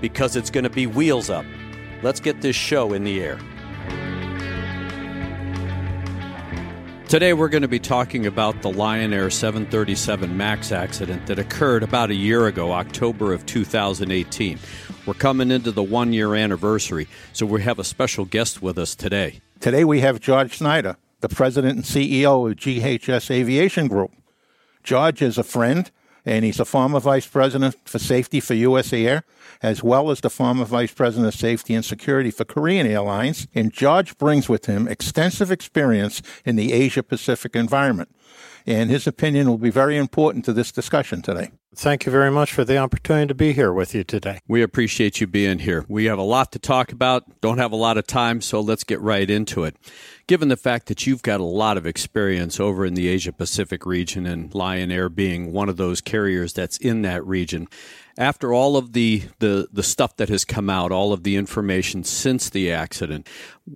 because it's going to be wheels up. Let's get this show in the air. Today we're going to be talking about the Lion Air 737 MAX accident that occurred about a year ago, October of 2018. We're coming into the one-year anniversary, so we have a special guest with us today. Today we have George Snyder, the president and CEO of GHS Aviation Group. George is a friend, and he's a former vice president for safety for USAir, as well as the former vice president of safety and security for Korean Airlines, and George brings with him extensive experience in the Asia-Pacific environment, and his opinion will be very important to this discussion today. Thank you very much for the opportunity to be here with you today. We appreciate you being here. We have a lot to talk about, don't have a lot of time, so let's get right into it. Given the fact that you've got a lot of experience over in the Asia-Pacific region and Lion Air being one of those carriers that's in that region, after all of the stuff that has come out, all of the information since the accident,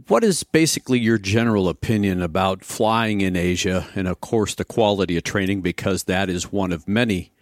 what is basically your general opinion about flying in Asia and, of course, the quality of training, because that is one of many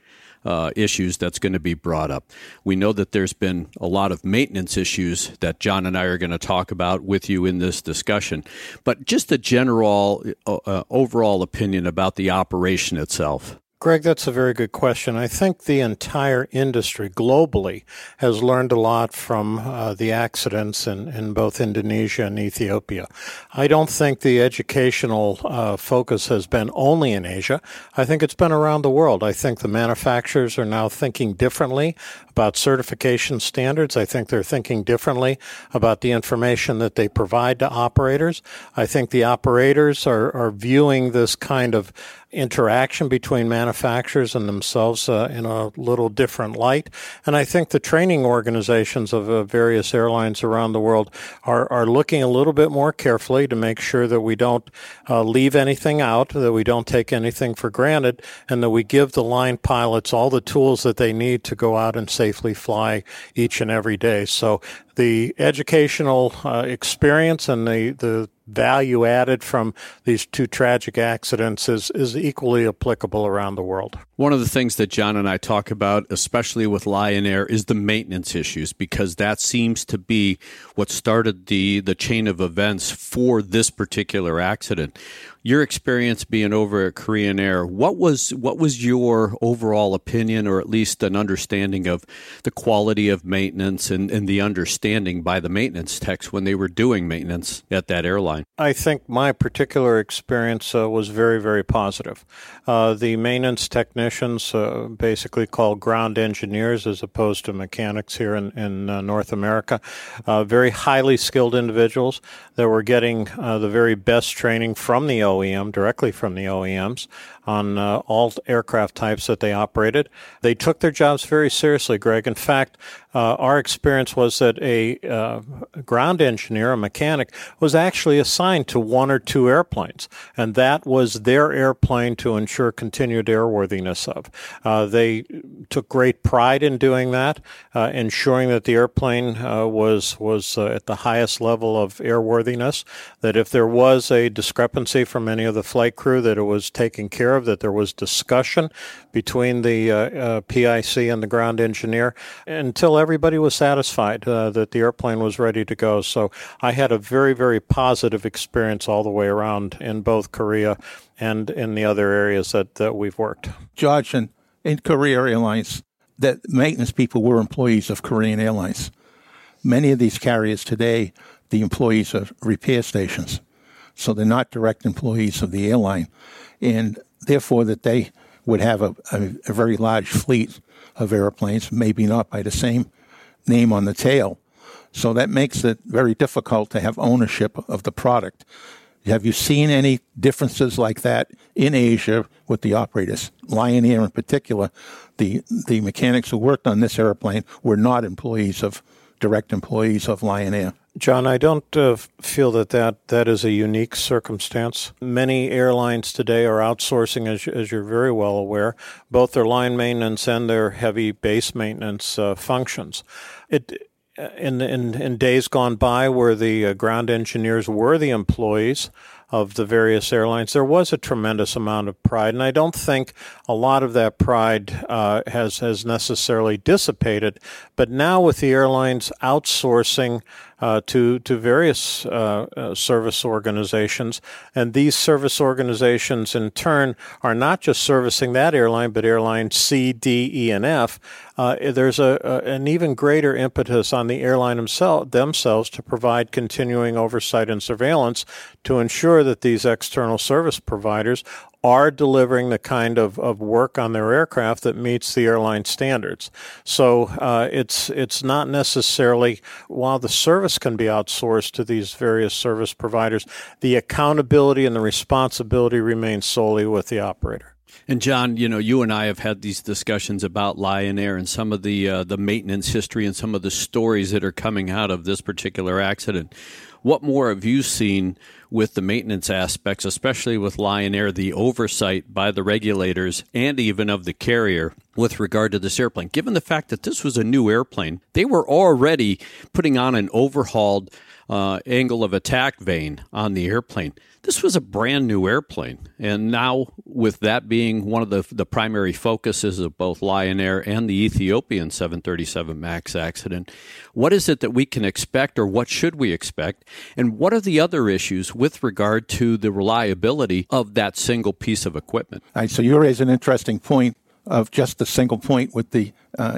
issues that's going to be brought up. We know that there's been a lot of maintenance issues that John and I are going to talk about with you in this discussion, but just the general overall opinion about the operation itself. Greg, that's a very good question. I think the entire industry globally has learned a lot from the accidents in both Indonesia and Ethiopia. I don't think the educational focus has been only in Asia. I think it's been around the world. I think the manufacturers are now thinking differently about certification standards. I think they're thinking differently about the information that they provide to operators. I think the operators are viewing this kind of interaction between manufacturers and themselves in a little different light. And I think the training organizations of various airlines around the world are looking a little bit more carefully to make sure that we don't leave anything out, that we don't take anything for granted, and that we give the line pilots all the tools that they need to go out and safely fly each and every day. So the educational experience and the value added from these two tragic accidents is equally applicable around the world. One of the things that John and I talk about, especially with Lion Air, is the maintenance issues, because that seems to be what started the chain of events for this particular accident. Your experience being over at Korean Air, what was your overall opinion, or at least an understanding of the quality of maintenance and the understanding by the maintenance techs when they were doing maintenance at that airline? I think my particular experience was very, very positive. The maintenance technicians, basically called ground engineers as opposed to mechanics here in North America, very highly skilled individuals that were getting the very best training from the OEM, directly from the OEMs, on all aircraft types that they operated. They took their jobs very seriously, Greg. In fact, our experience was that a ground engineer, a mechanic, was actually assigned to one or two airplanes, and that was their airplane to ensure continued airworthiness of. They took great pride in doing that, ensuring that the airplane was at the highest level of airworthiness, that if there was a discrepancy from any of the flight crew, that it was taken care of, that there was discussion between the PIC and the ground engineer until everybody was satisfied that the airplane was ready to go. So I had a very, very positive experience all the way around in both Korea and in the other areas that we've worked. George, in Korea Airlines, that maintenance people were employees of Korean Airlines. Many of these carriers today, the employees are repair stations. So they're not direct employees of the airline. And therefore, that they would have a very large fleet of airplanes, maybe not by the same name on the tail. So that makes it very difficult to have ownership of the product. Have you seen any differences like that in Asia with the operators? Lion Air in particular, the mechanics who worked on this airplane were not direct employees of Lion Air. John, I don't feel that is a unique circumstance. Many airlines today are outsourcing, as you're very well aware, both their line maintenance and their heavy base maintenance functions. In days gone by where the ground engineers were the employees of the various airlines, there was a tremendous amount of pride. And I don't think a lot of that pride has necessarily dissipated. But now with the airlines outsourcing to various service organizations, and these service organizations in turn are not just servicing that airline, but airline C, D, E, and F, there's an even greater impetus on the airline themselves to provide continuing oversight and surveillance to ensure that these external service providers are delivering the kind of work on their aircraft that meets the airline standards. So it's not necessarily, while the service can be outsourced to these various service providers, the accountability and the responsibility remains solely with the operator. And John, you and I have had these discussions about Lion Air and some of the maintenance history and some of the stories that are coming out of this particular accident. What more have you seen with the maintenance aspects, especially with Lion Air, the oversight by the regulators and even of the carrier with regard to this airplane? Given the fact that this was a new airplane, they were already putting on an overhauled angle of attack vane on the airplane. This was a brand new airplane. And now with that being one of the primary focuses of both Lion Air and the Ethiopian 737 MAX accident, what is it that we can expect, or what should we expect? And what are the other issues with regard to the reliability of that single piece of equipment? All right, so you raise an interesting point of just the single point with the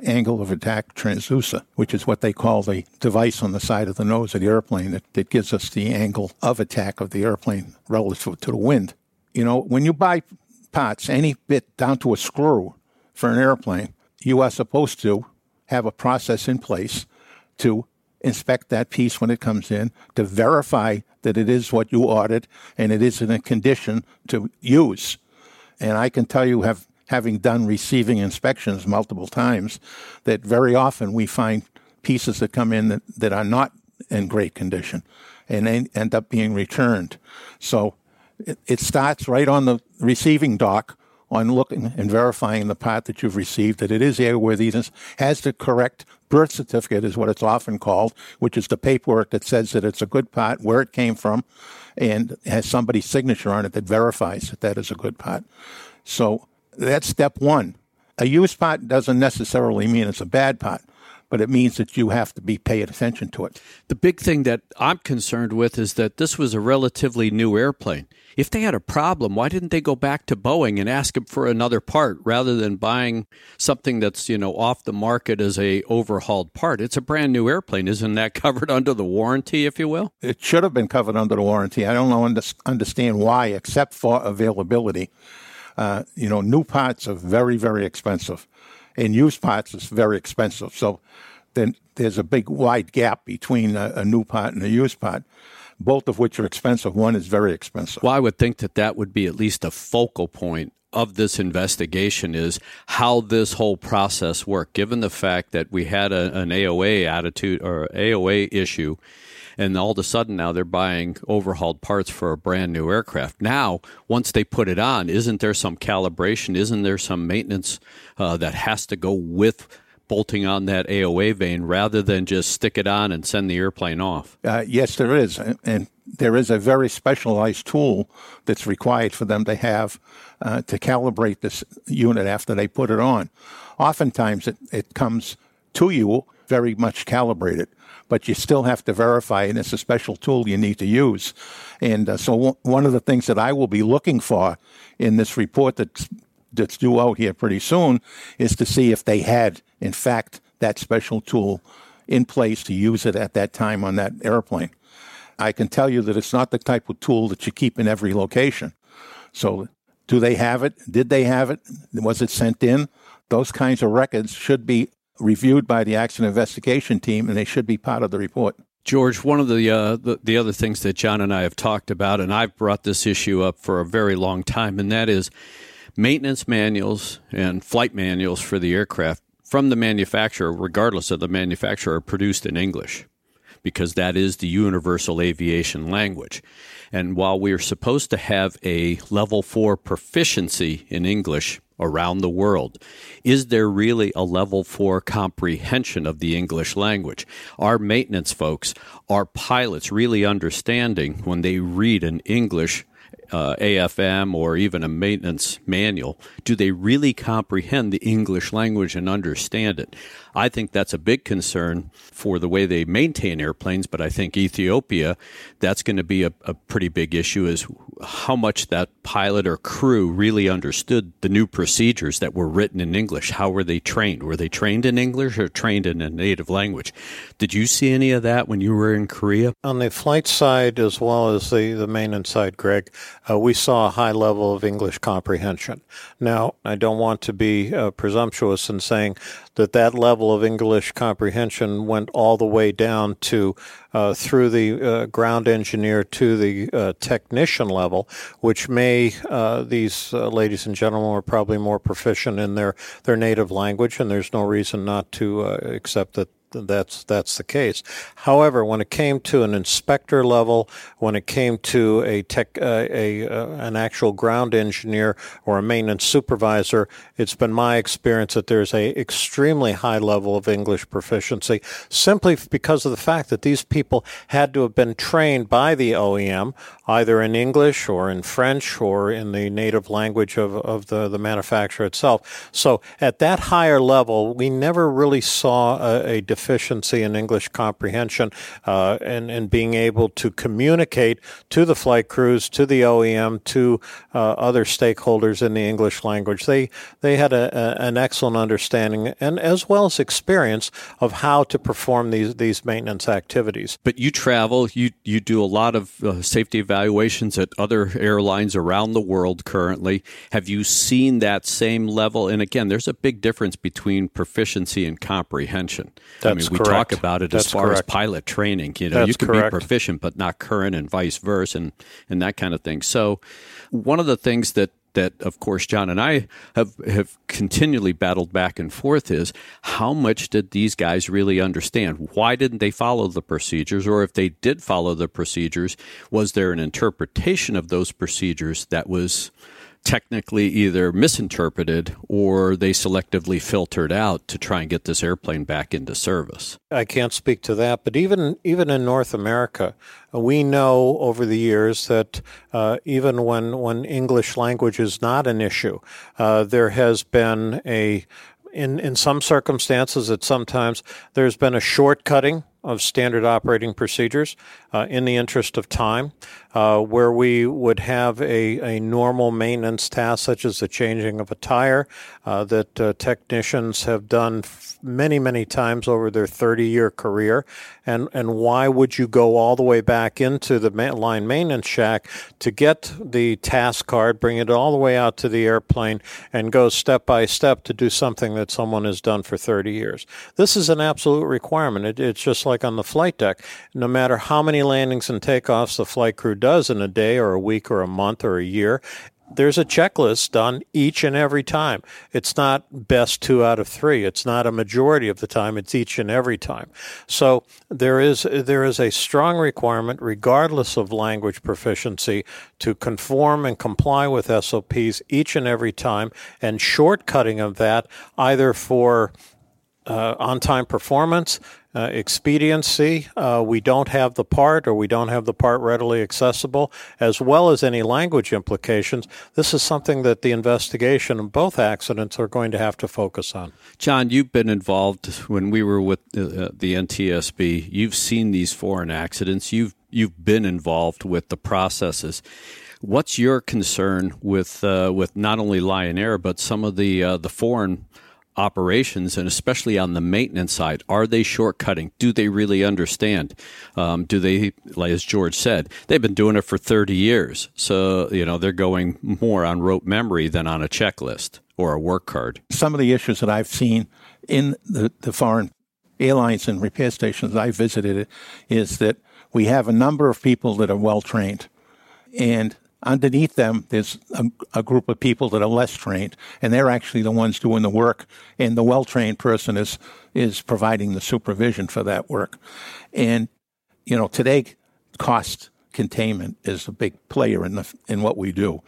angle of attack transducer, which is what they call the device on the side of the nose of the airplane that gives us the angle of attack of the airplane relative to the wind. When you buy parts, any bit down to a screw for an airplane, you are supposed to have a process in place to inspect that piece when it comes in, to verify that it is what you ordered and it is in a condition to use. And I can tell you, having done receiving inspections multiple times, that very often we find pieces that come in that are not in great condition and they end up being returned. So it starts right on the receiving dock on looking and verifying the part that you've received, that it is airworthiness, has the correct birth certificate is what it's often called, which is the paperwork that says that it's a good part, where it came from, and has somebody's signature on it that verifies that is a good part. So that's step one. A used part doesn't necessarily mean it's a bad part, but it means that you have to be paying attention to it. The big thing that I'm concerned with is that this was a relatively new airplane. If they had a problem, why didn't they go back to Boeing and ask them for another part rather than buying something that's, off the market as a overhauled part? It's a brand new airplane. Isn't that covered under the warranty, if you will? It should have been covered under the warranty. I don't understand why, except for availability. New parts are very, very expensive. And used parts is very expensive. So then there's a big wide gap between a new part and a used part, both of which are expensive. One is very expensive. Well, I would think that would be at least a focal point of this investigation, is how this whole process worked, given the fact that we had an AOA attitude or AOA issue, and all of a sudden now they're buying overhauled parts for a brand new aircraft. Now, once they put it on, isn't there some calibration? Isn't there some maintenance that has to go with bolting on that AOA vane rather than just stick it on and send the airplane off? Yes, there is. And there is a very specialized tool that's required for them to have to calibrate this unit after they put it on. Oftentimes it comes to you very much calibrated, but you still have to verify, and it's a special tool you need to use. And so one of the things that I will be looking for in this report that's due out here pretty soon is to see if they had, in fact, that special tool in place to use it at that time on that airplane. I can tell you that it's not the type of tool that you keep in every location. So do they have it? Did they have it? Was it sent in? Those kinds of records should be reviewed by the accident investigation team, and they should be part of the report. George, one of the other things that John and I have talked about, and I've brought this issue up for a very long time, and that is maintenance manuals and flight manuals for the aircraft from the manufacturer, regardless of the manufacturer, are produced in English, because that is the universal aviation language. And while we are supposed to have a level 4 proficiency in English around the world, is there really a level 4 comprehension of the English language? Our maintenance folks, our pilots, really understanding when they read an English AFM or even a maintenance manual, do they really comprehend the English language and understand it? I think that's a big concern for the way they maintain airplanes, but I think Ethiopia, that's going to be a pretty big issue, is how much that pilot or crew really understood the new procedures that were written in English. How were they trained? Were they trained in English or trained in a native language? Did you see any of that when you were in Korea? On the flight side as well as the maintenance side, Greg, we saw a high level of English comprehension. Now, I don't want to be presumptuous in saying that level of English comprehension went all the way down to through the ground engineer to the technician level, which may, these ladies and gentlemen are probably more proficient in their native language, and there's no reason not to accept that that's the case. However, when it came to an inspector level, when it came to an actual ground engineer or a maintenance supervisor, it's been my experience that there's a extremely high level of English proficiency, simply because of the fact that these people had to have been trained by the OEM, either in English or in French or in the native language of the manufacturer itself. So at that higher level, we never really saw a deficiency in English comprehension and being able to communicate to the flight crews, to the OEM, to other stakeholders in the English language. They had an excellent understanding and as well as experience of how to perform these maintenance activities. But you travel, you do a lot of safety evaluations at other airlines around the world currently. Have you seen that same level? And again, there's a big difference between proficiency and comprehension. That's correct. We talk about it as far as pilot training. You can be proficient but not current, and vice versa, and that kind of thing. So one of the things that of course, John and I have continually battled back and forth is how much did these guys really understand? Why didn't they follow the procedures? Or if they did follow the procedures, was there an interpretation of those procedures that was technically either misinterpreted or they selectively filtered out to try and get this airplane back into service? I can't speak to that, but even in North America, we know over the years that even when English language is not an issue, there has been in some circumstances that sometimes there's been a shortcutting of standard operating procedures in the interest of time, where we would have a normal maintenance task such as the changing of a tire that technicians have done many, many times over their 30-year career. And why would you go all the way back into the line maintenance shack to get the task card, bring it all the way out to the airplane, and go step by step to do something that someone has done for 30 years? This is an absolute requirement. It's just like on the flight deck. No matter how many landings and takeoffs the flight crew does in a day or a week or a month or a year, there's a checklist done each and every time. It's not best 2 out of 3. It's not a majority of the time. It's each and every time. So there is a strong requirement, regardless of language proficiency, to conform and comply with SOPs each and every time, and shortcutting of that either for on-time performance, expediency, we don't have the part or we don't have the part readily accessible, as well as any language implications. This is something that the investigation of both accidents are going to have to focus on. John, you've been involved when we were with the NTSB. You've seen these foreign accidents. You've been involved with the processes. What's your concern with not only Lion Air, but some of the foreign operations, and especially on the maintenance side? Are they shortcutting? Do they really understand? Do they, as George said, they've been doing it for 30 years. So, you know, they're going more on rote memory than on a checklist or a work card. Some of the issues that I've seen in the foreign airlines and repair stations I visited is that we have a number of people that are well-trained, and underneath them, there's a group of people that are less trained, and they're actually the ones doing the work, and the well-trained person is providing the supervision for that work. And, you know, today, cost containment is a big player in what we do.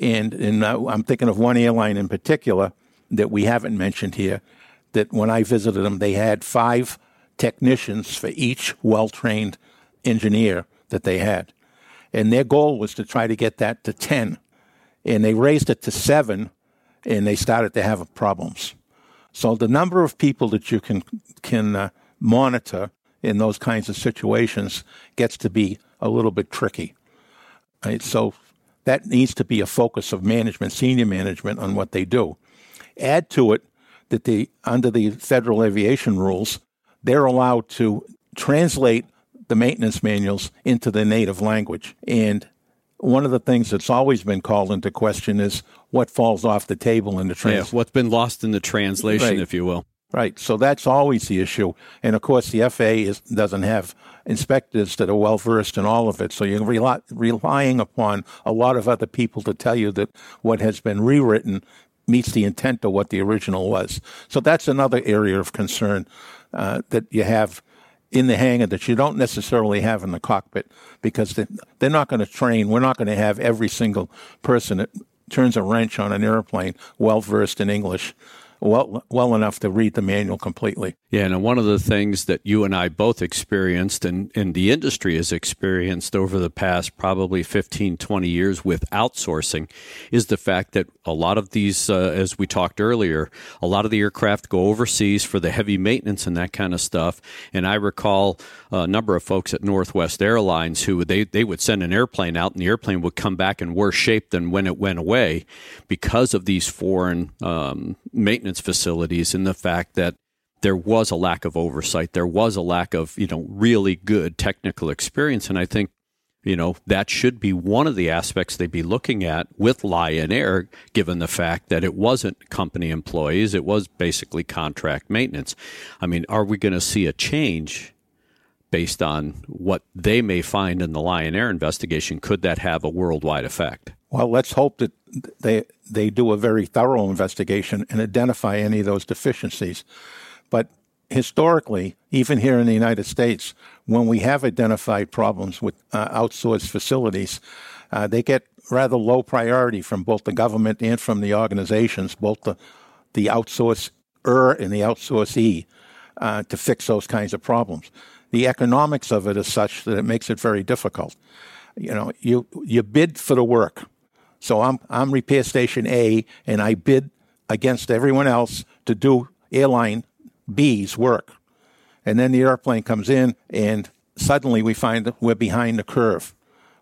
And I'm thinking of one airline in particular that we haven't mentioned here, that when I visited them, they had 5 technicians for each well-trained engineer that they had. And their goal was to try to get that to 10. And they raised it to 7, and they started to have problems. So the number of people that you can monitor in those kinds of situations gets to be a little bit tricky. Right? So that needs to be a focus of management, senior management, on what they do. Add to it that under the federal aviation rules, they're allowed to translate the maintenance manuals into their native language. And one of the things that's always been called into question is what falls off the table in the translation. Yeah, what's been lost in the translation, right, if you will. Right. So that's always the issue. And, of course, the FAA doesn't have inspectors that are well-versed in all of it. So you're relying upon a lot of other people to tell you that what has been rewritten meets the intent of what the original was. So that's another area of concern that you have in the hangar that you don't necessarily have in the cockpit, because they're not going to train. We're not going to have every single person that turns a wrench on an airplane well-versed in English, well enough to read the manual completely. Yeah, and one of the things that you and I both experienced and the industry has experienced over the past probably 15, 20 years with outsourcing is the fact that a lot of these, as we talked earlier, a lot of the aircraft go overseas for the heavy maintenance and that kind of stuff. And I recall a number of folks at Northwest Airlines who they would send an airplane out, and the airplane would come back in worse shape than when it went away because of these foreign maintenance facilities and the fact that there was a lack of oversight. There was a lack of, really good technical experience. And I think, that should be one of the aspects they'd be looking at with Lion Air, given the fact that it wasn't company employees. It was basically contract maintenance. I mean, are we going to see a change based on what they may find in the Lion Air investigation? Could that have a worldwide effect? Well, let's hope that they do a very thorough investigation and identify any of those deficiencies. But historically, even here in the United States, when we have identified problems with outsourced facilities, they get rather low priority from both the government and from the organizations, both the outsourcer and the outsourcee, to fix those kinds of problems. The economics of it is such that it makes it very difficult. You bid for the work. So I'm repair station A, and I bid against everyone else to do airline B's work. And then the airplane comes in, and suddenly we find that we're behind the curve.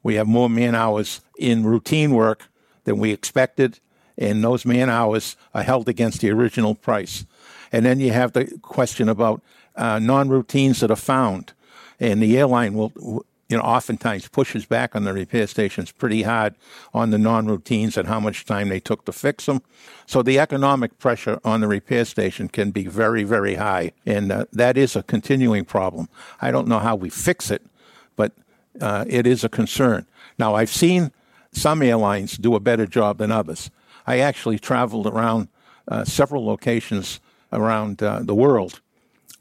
We have more man hours in routine work than we expected, and those man hours are held against the original price. And then you have the question about non-routines that are found, and the airline will oftentimes pushes back on the repair stations pretty hard on the non-routines and how much time they took to fix them. So the economic pressure on the repair station can be very, very high, and that is a continuing problem. I don't know how we fix it, but it is a concern. Now, I've seen some airlines do a better job than others. I actually traveled around several locations around the world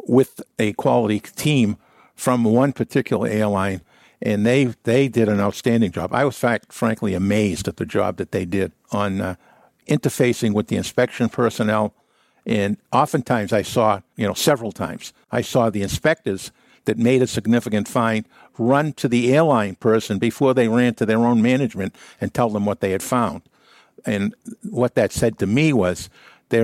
with a quality team from one particular airline, and they did an outstanding job. I was frankly amazed at the job that they did on interfacing with the inspection personnel. And oftentimes I saw, several times, I saw the inspectors that made a significant find run to the airline person before they ran to their own management and tell them what they had found. And what that said to me was their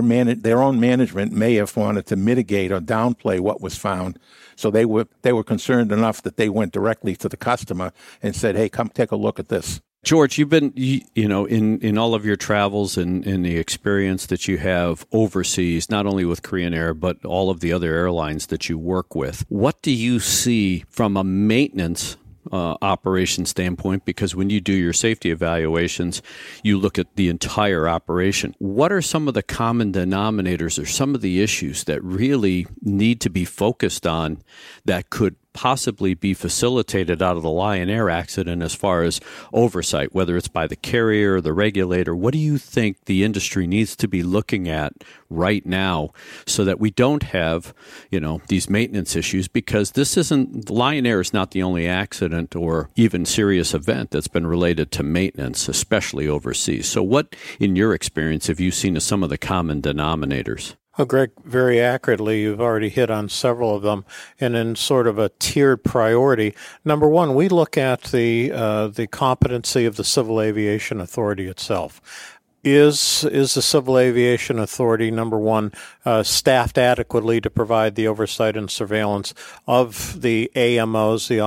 own management may have wanted to mitigate or downplay what was found. So they were concerned enough that they went directly to the customer and said, hey, come take a look at this. George, you've been, in all of your travels and the experience that you have overseas, not only with Korean Air, but all of the other airlines that you work with. What do you see from a maintenance operation standpoint? Because when you do your safety evaluations, you look at the entire operation. What are some of the common denominators or some of the issues that really need to be focused on that could possibly be facilitated out of the Lion Air accident as far as oversight, whether it's by the carrier or the regulator? What do you think the industry needs to be looking at right now so that we don't have, these maintenance issues? Because Lion Air is not the only accident or even serious event that's been related to maintenance, especially overseas. So what, in your experience, have you seen as some of the common denominators? Well, Greg, very accurately, you've already hit on several of them, and in sort of a tiered priority. Number one, we look at the competency of the Civil Aviation Authority itself. Is the Civil Aviation Authority, number one, staffed adequately to provide the oversight and surveillance of the AMOs, the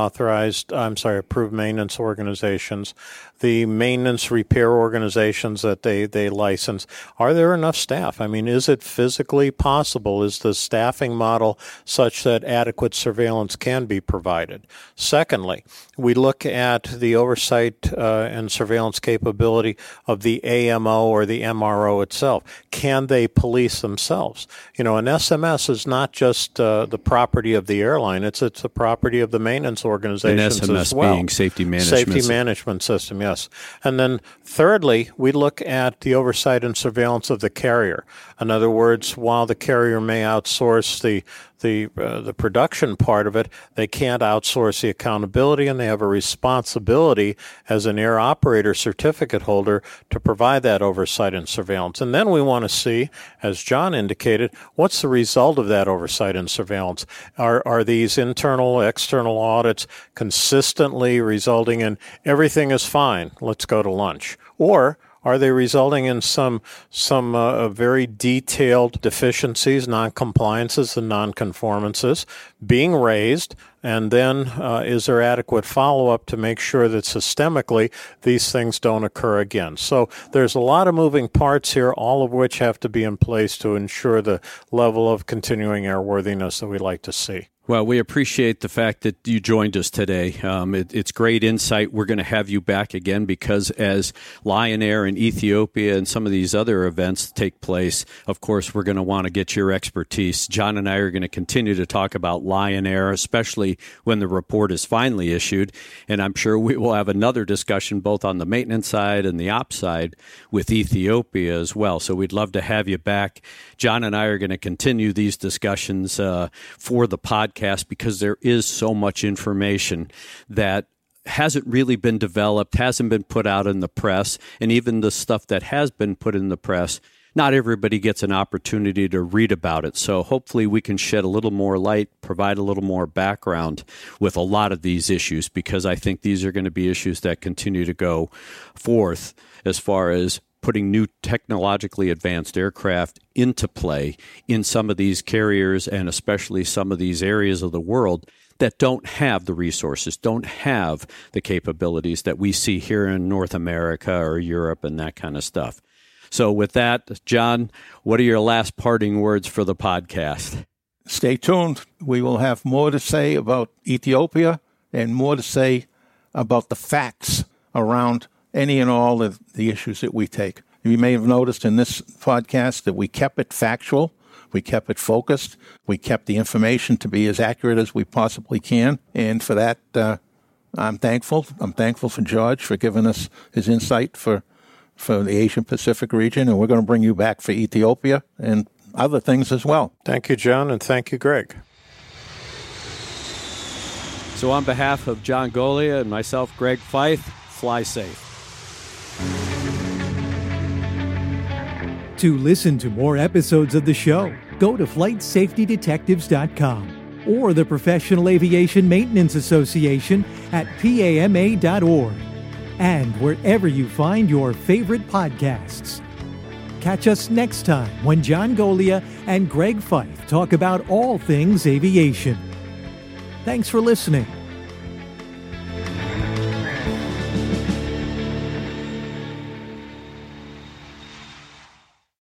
approved maintenance organizations, the maintenance repair organizations that they license? Are there enough staff? I mean, is it physically possible? Is the staffing model such that adequate surveillance can be provided? Secondly, we look at the oversight and surveillance capability of the AMO or the MRO itself. Can they police themselves? An SMS is not just the property of the airline. It's the property of the maintenance organizations as well. An SMS as well, being safety management system, yes. And then thirdly, we look at the oversight and surveillance of the carrier. In other words, while the carrier may outsource the production part of it, they can't outsource the accountability, and they have a responsibility as an air operator certificate holder to provide that oversight and surveillance. And then we want to see, as John indicated, what's the result of that oversight and surveillance? Are these internal, external audits consistently resulting in everything is fine, let's go to lunch? Or are they resulting in some very detailed deficiencies, noncompliances, and nonconformances being raised? And then is there adequate follow-up to make sure that systemically these things don't occur again? So there's a lot of moving parts here, all of which have to be in place to ensure the level of continuing airworthiness that we like to see. Well, we appreciate the fact that you joined us today. It's great insight. We're going to have you back again because as Lion Air in Ethiopia and some of these other events take place, of course, we're going to want to get your expertise. John and I are going to continue to talk about Lion Air, especially when the report is finally issued. And I'm sure we will have another discussion both on the maintenance side and the ops side with Ethiopia as well. So we'd love to have you back. John and I are going to continue these discussions for the podcast, because there is so much information that hasn't really been developed, hasn't been put out in the press, and even the stuff that has been put in the press, not everybody gets an opportunity to read about it. So hopefully we can shed a little more light, provide a little more background with a lot of these issues, because I think these are going to be issues that continue to go forth as far as putting new technologically advanced aircraft into play in some of these carriers and especially some of these areas of the world that don't have the resources, don't have the capabilities that we see here in North America or Europe and that kind of stuff. So with that, John, what are your last parting words for the podcast? Stay tuned. We will have more to say about Ethiopia and more to say about the facts around any and all of the issues that we take. You may have noticed in this podcast that we kept it factual, we kept it focused, we kept the information to be as accurate as we possibly can. And for that, I'm thankful. I'm thankful for George for giving us his insight for the Asian Pacific region. And we're going to bring you back for Ethiopia and other things as well. Thank you, John, and thank you, Greg. So on behalf of John Goglia and myself, Greg Feith, fly safe. To listen to more episodes of the show, go to FlightSafetyDetectives.com or the Professional Aviation Maintenance Association at PAMA.org and wherever you find your favorite podcasts. Catch us next time when John Goglia and Greg Feith talk about all things aviation. Thanks for listening.